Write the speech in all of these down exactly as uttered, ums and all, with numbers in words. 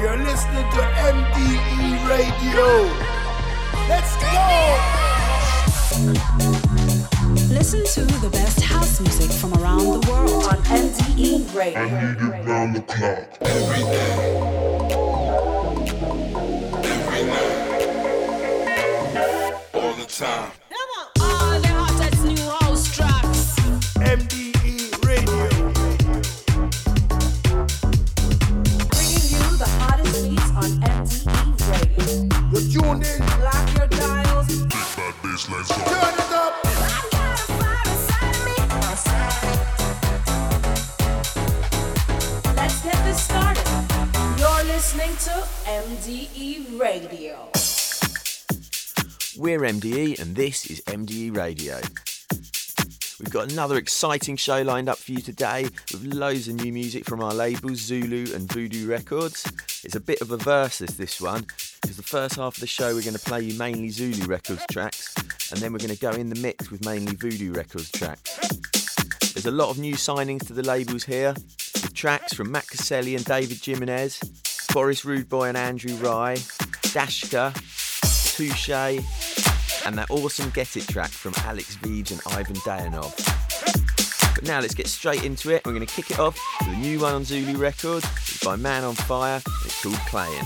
You're listening to M D E Radio. Let's go! Listen to the best house music from around the world on M D E Radio. I need it round the clock. Every day. Every night. All the time. All the hottest new house tracks. M D E. Tune in, lock your dials. Big bad bass lines. Turn it up. I got a fire inside of me. Let's get this started. You're listening to M D E Radio. We're M D E and this is M D E Radio. We've got another exciting show lined up for you today with loads of new music from our labels Zulu and Voodoo Records. It's a bit of a versus, this one, because the first half of the show we're going to play you mainly Zulu Records tracks, and then we're going to go in the mix with mainly Voodoo Records tracks. There's a lot of new signings to the labels here, with tracks from Matt Caselli and David Jimenez, Boris Roodbwoy and Andrew Rai, Dashka, Touche, and that awesome Get It track from Alex Vives and Ivan Deyanov. But now let's get straight into it. We're going to kick it off with a new one on Zulu Records. It's by Man on Fire, and it's called Playing.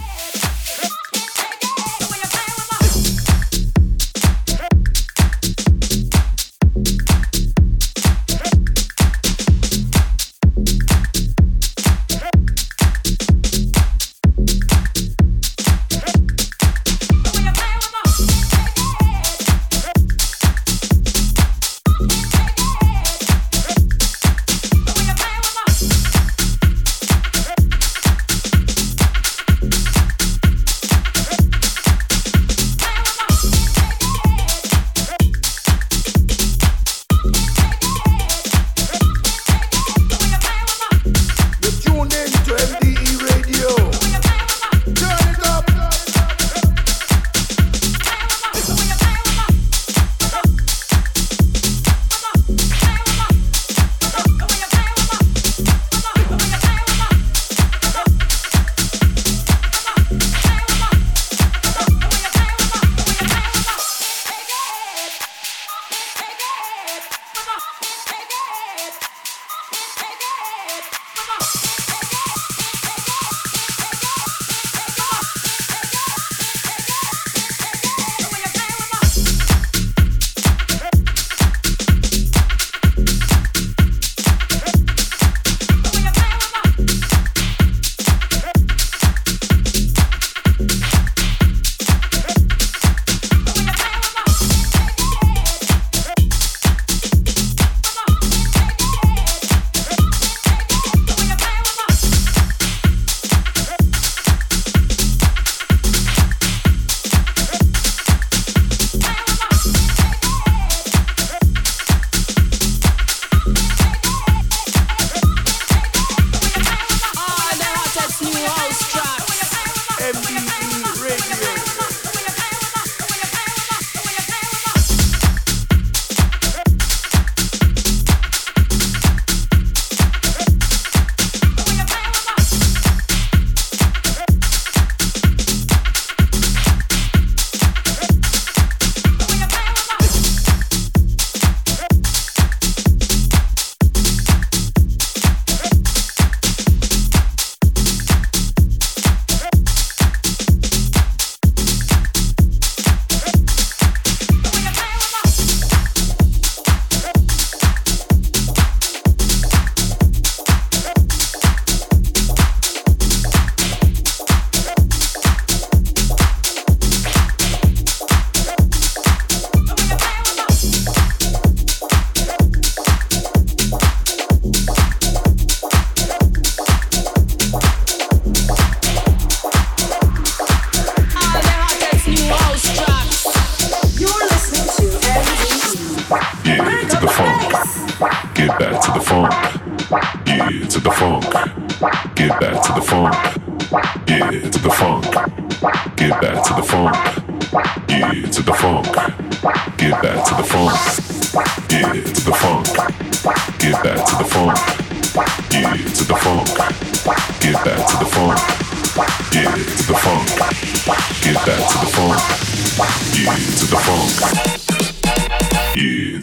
Get back to the funk. Get You to the funk. Give that to the funk. You to the funk. You.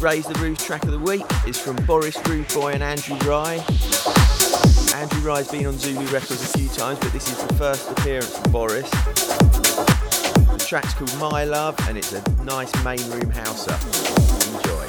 Raise the Roof track of the week is from Boris Roodbwoy and Andrew Rai. Andrew Rai's been on Zulu Records a few times, but this is the first appearance from Boris. The track's called My Love and it's a nice main room house-up. Enjoy.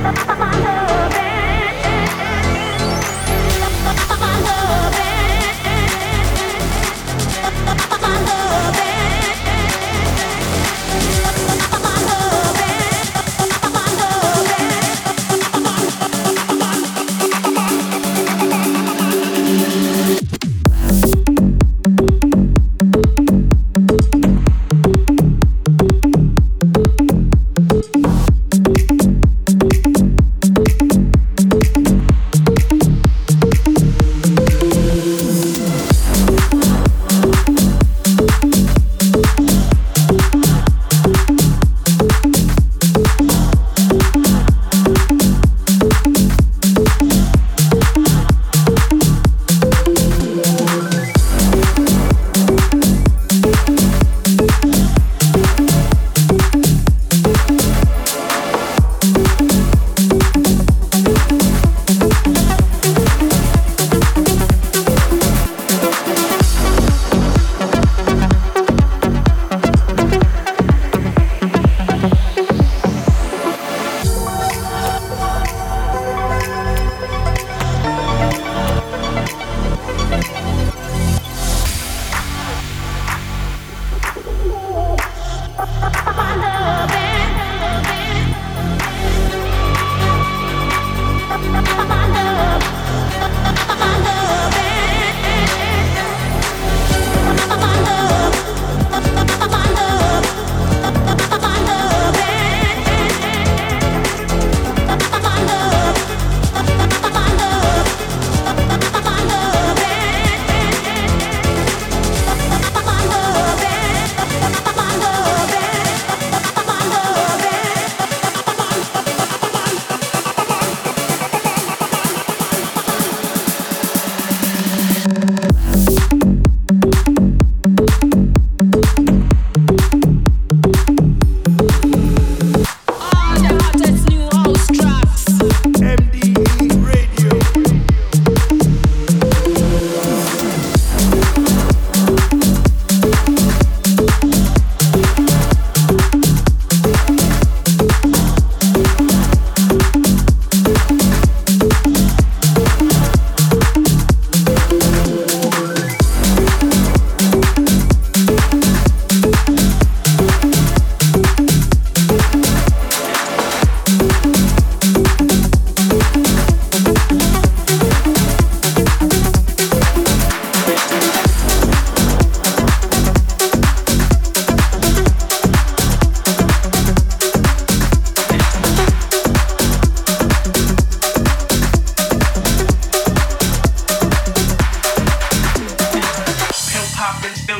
We'll be right back.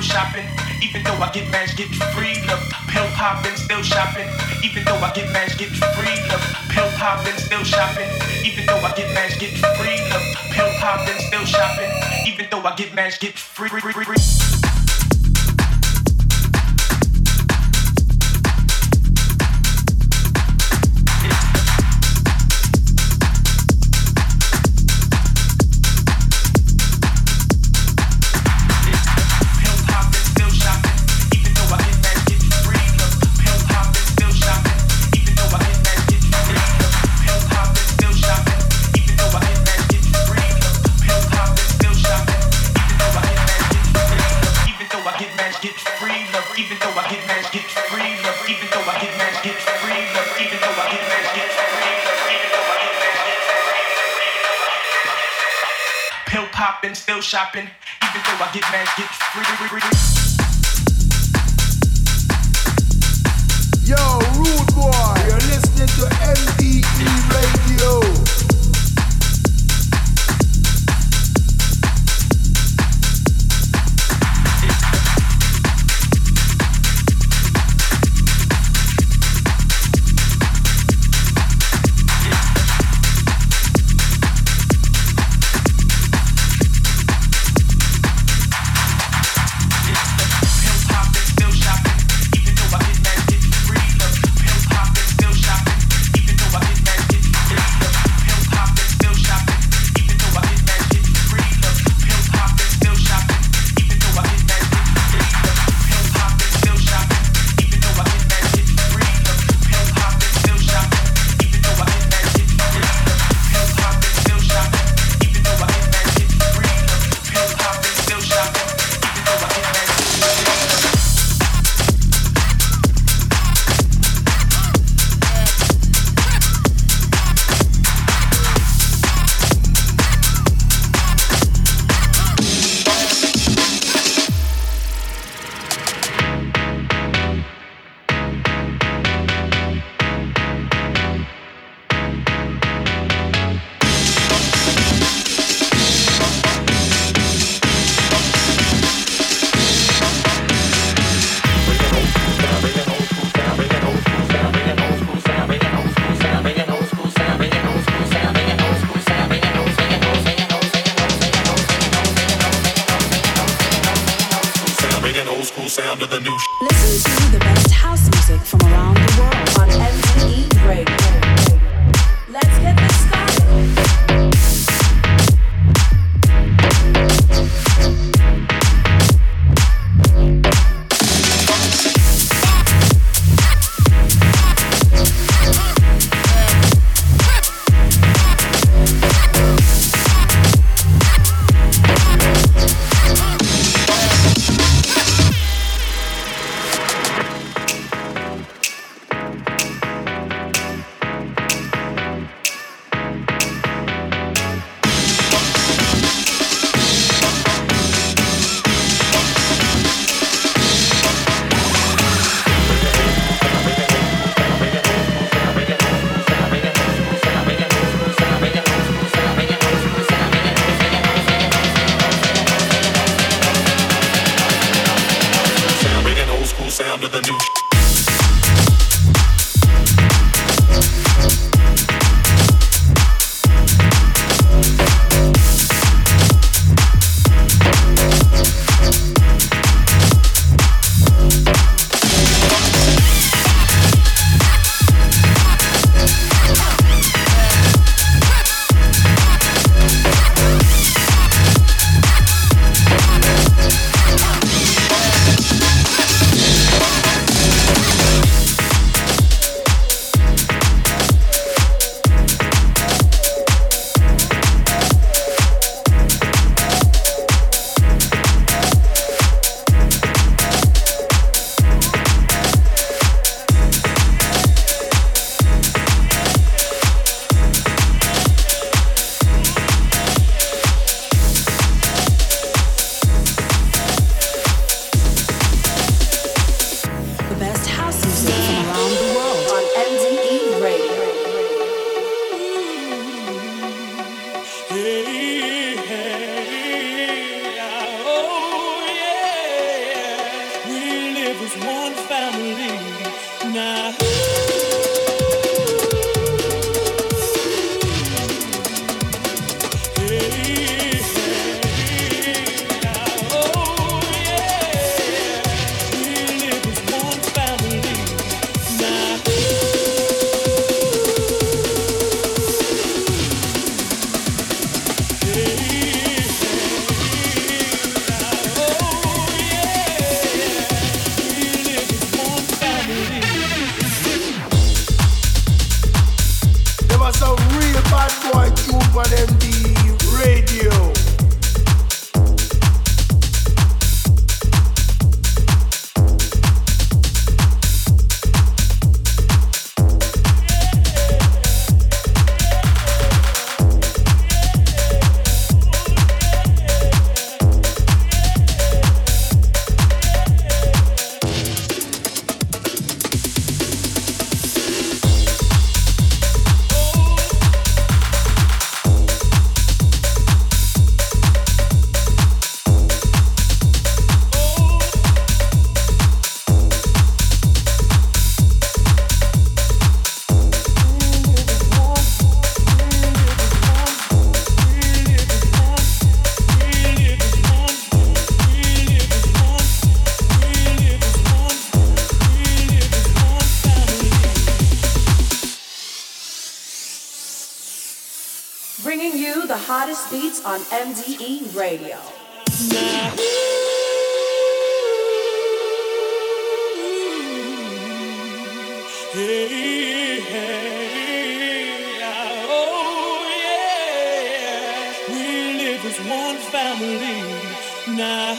still shopping, even though I get mad, get free love. Pill popping, still shopping, even though I get mad, get free love. Pill popping, still shopping, even though I get mad, get free love. Pill popping, still shopping, even though I get mad, get free. free, free, free. Still shopping, even though I get mad, get free. Yo, Roodbwoy, you're listening to M D E Radio. hottest beats on M D E Radio. Hey, hey, oh yeah, we live as one family now.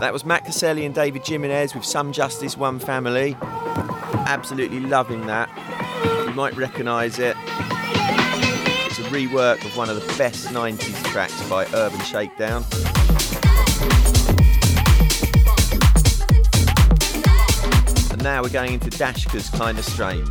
That was Matt Caselli and David Jimenez with Some Justice, One Family. Absolutely loving that. You might recognise it. It's a rework of one of the best nineties tracks by Urban Shakedown. And now we're going into Dashka's Kinda Strange.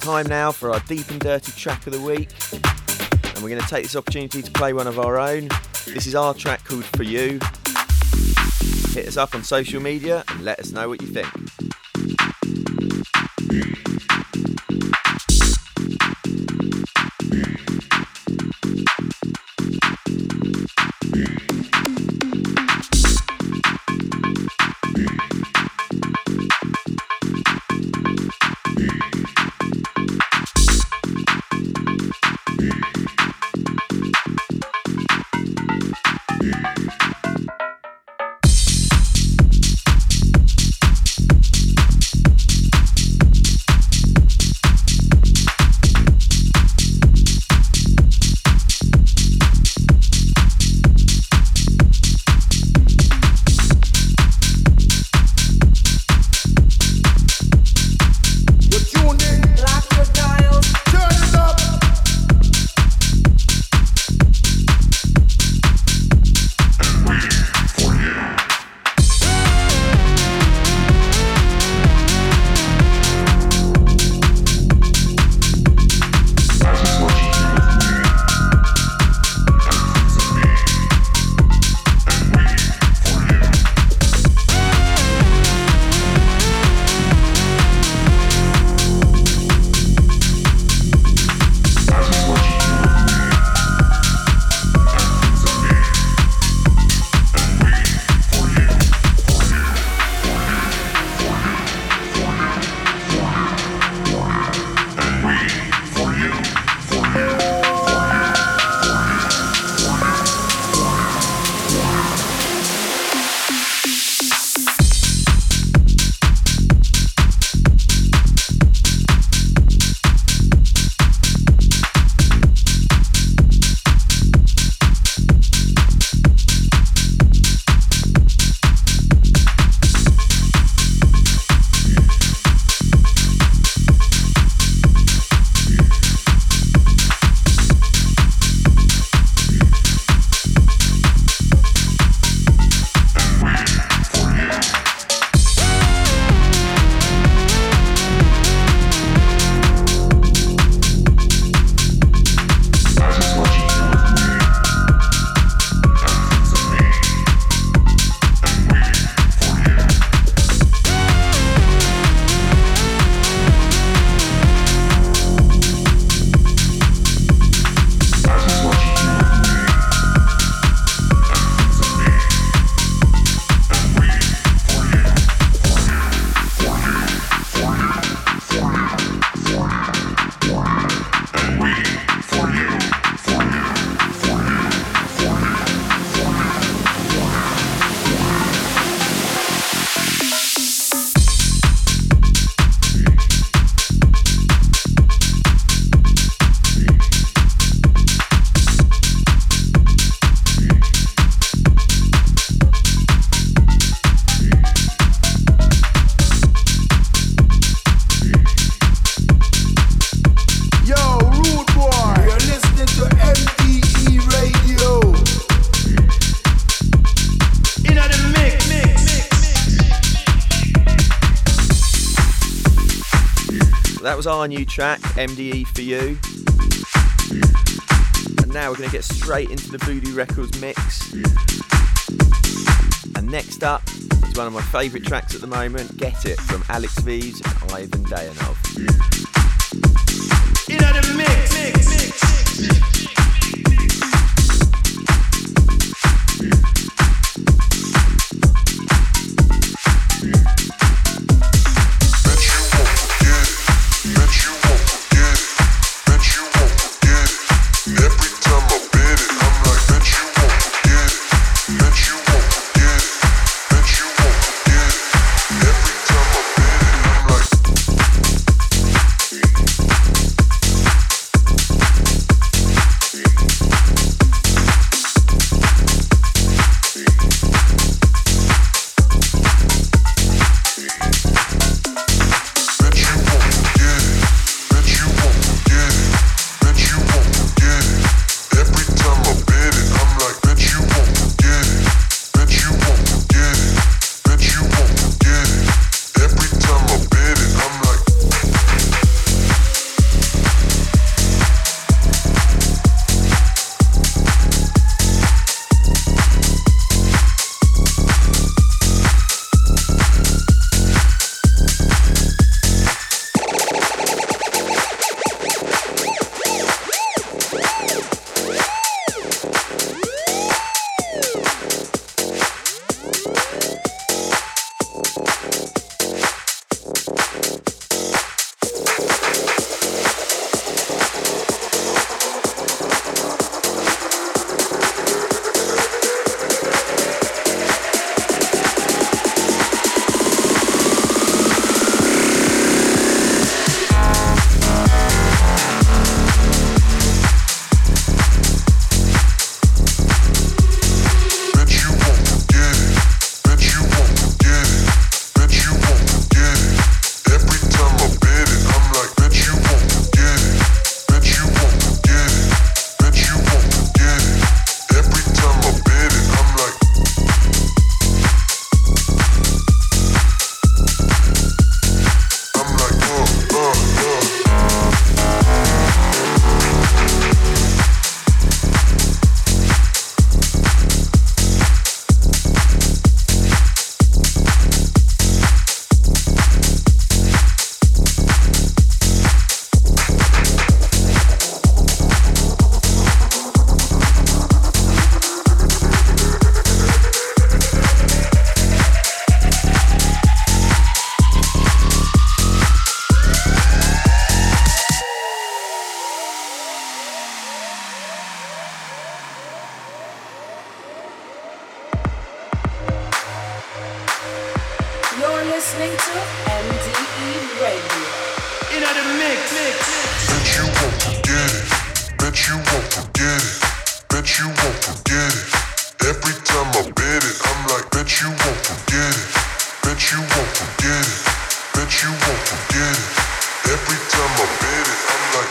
time now for our deep and dirty track of the week. And we're going to take this opportunity to play one of our own. This is our track called For You. Hit us up on social media and let us know what you think. Was our new track, M D E For You. And now we're going to get straight into the Voodoo Records mix. And next up is one of my favourite tracks at the moment, Get It, from Alex Vives and Ivan Deyanov. In the mix, mix, mix, mix. listening to M D E Radio. In the mix, mix, mix. Bet you won't forget it. Bet you won't forget it. Bet you won't forget it. Every time I bet it, I'm like, bet you won't forget it. Bet you won't forget it. Bet you won't forget it. Every time I bet it, I'm like.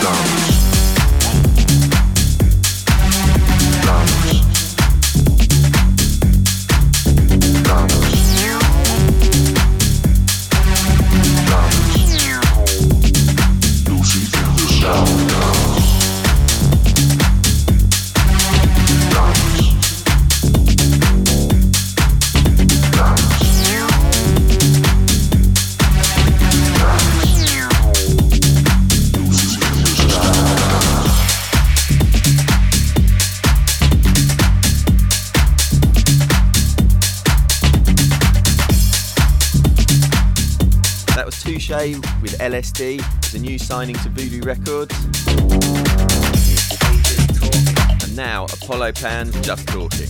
Down. Shay with L S D, the new signing to Voodoo Records. And now Apollo Pan's Just Talking.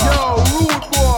Yo, Roodbwoy!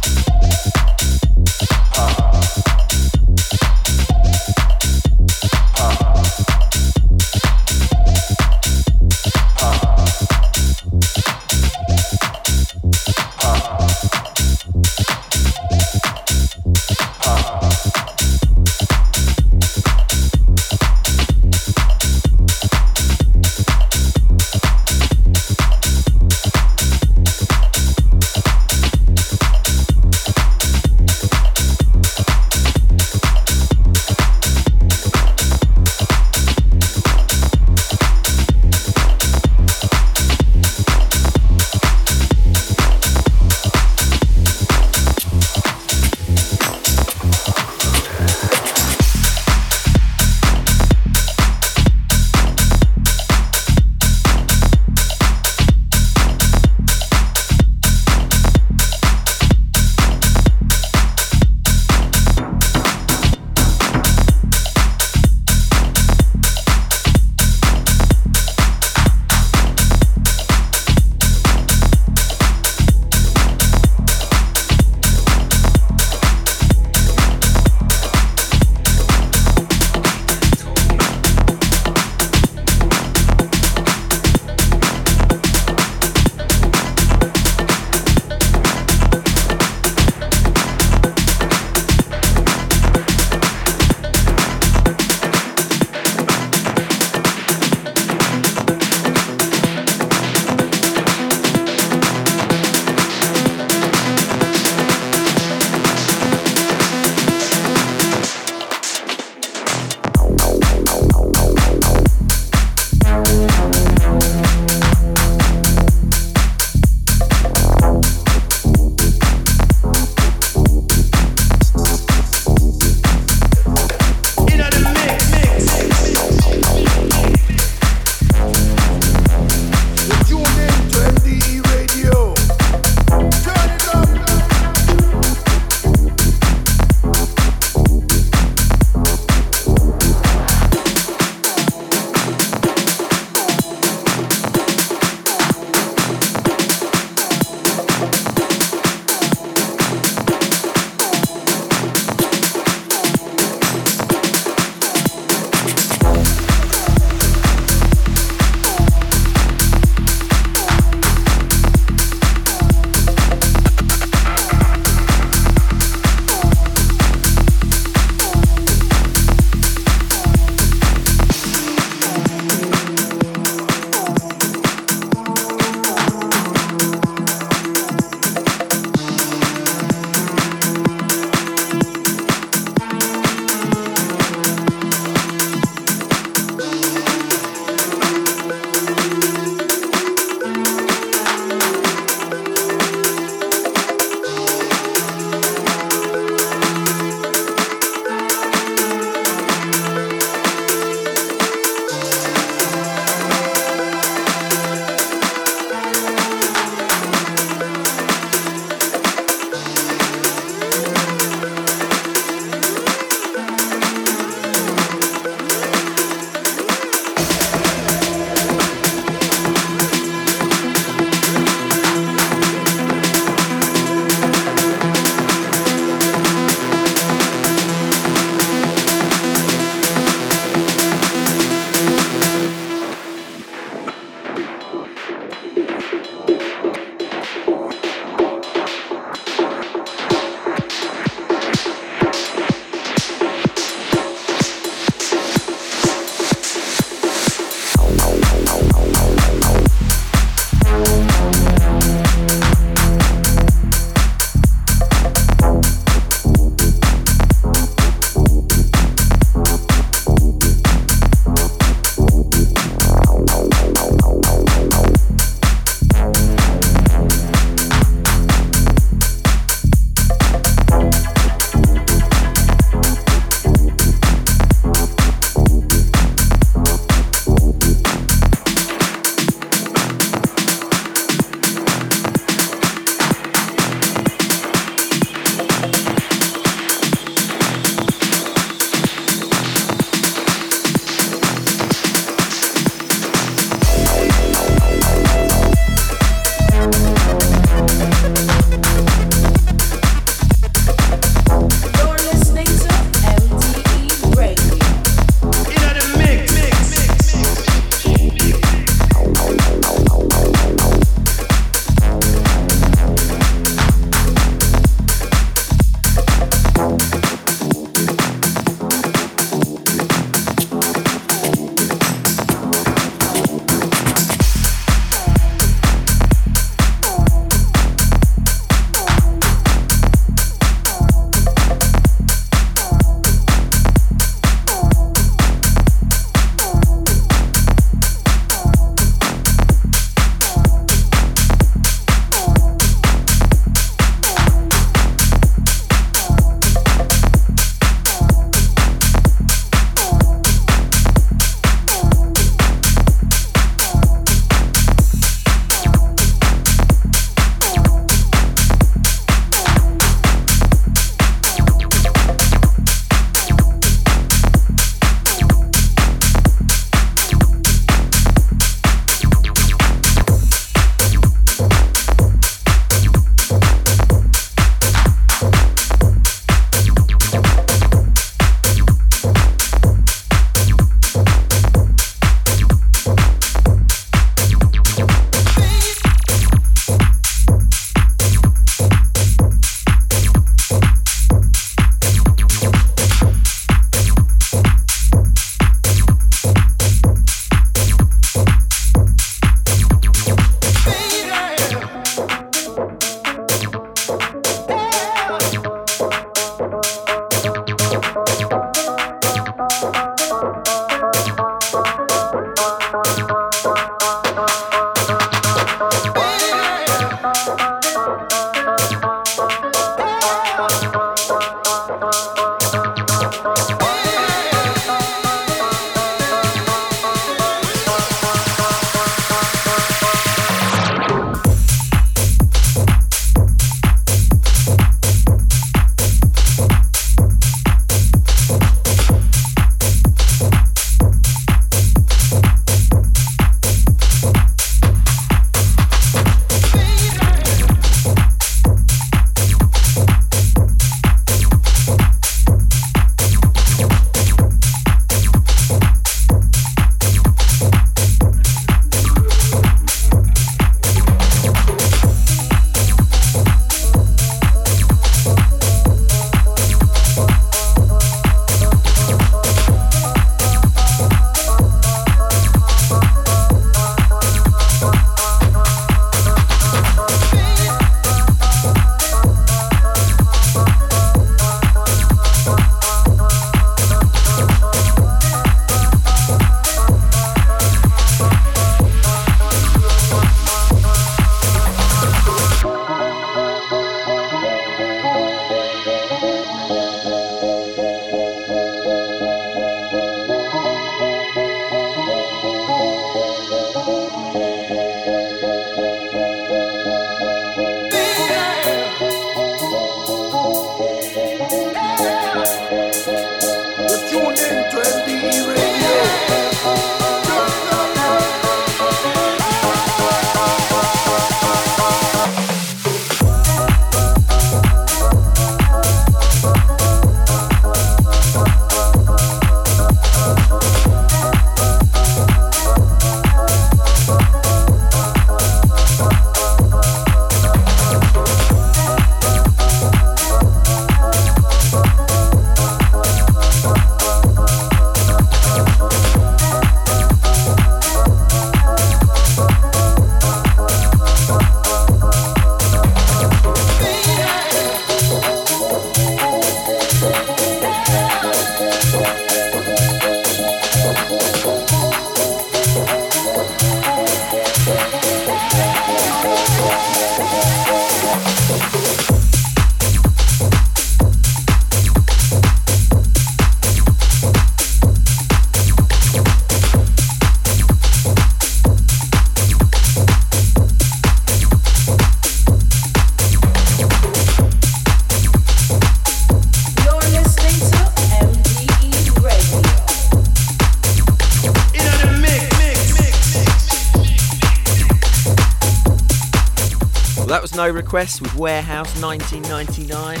No Requests with Warehouse nineteen ninety-nine.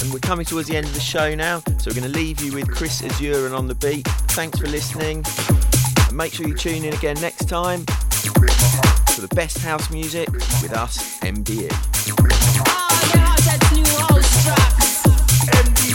And we're coming towards the end of the show now, so we're going to leave you with Chris Azure and On The Beat. Thanks for listening. And make sure you tune in again next time for the best house music with us, M D E. Oh, yeah, that's new house tracks. M D E.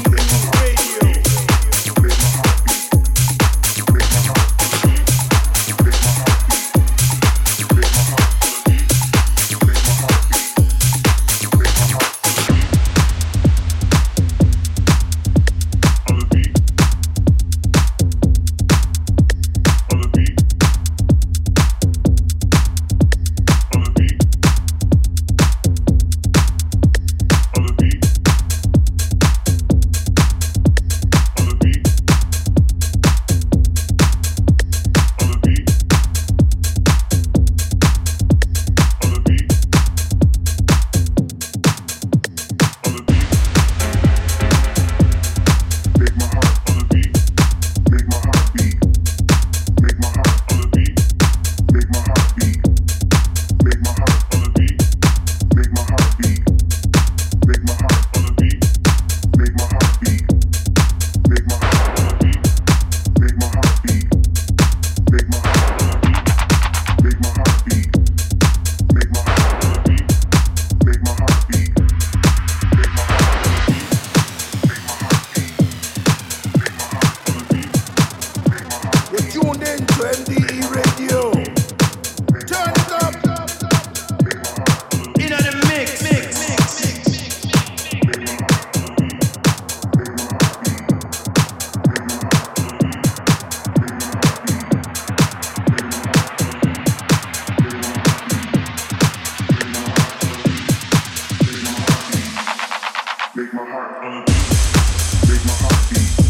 Make my heart beat. Make my heart beat.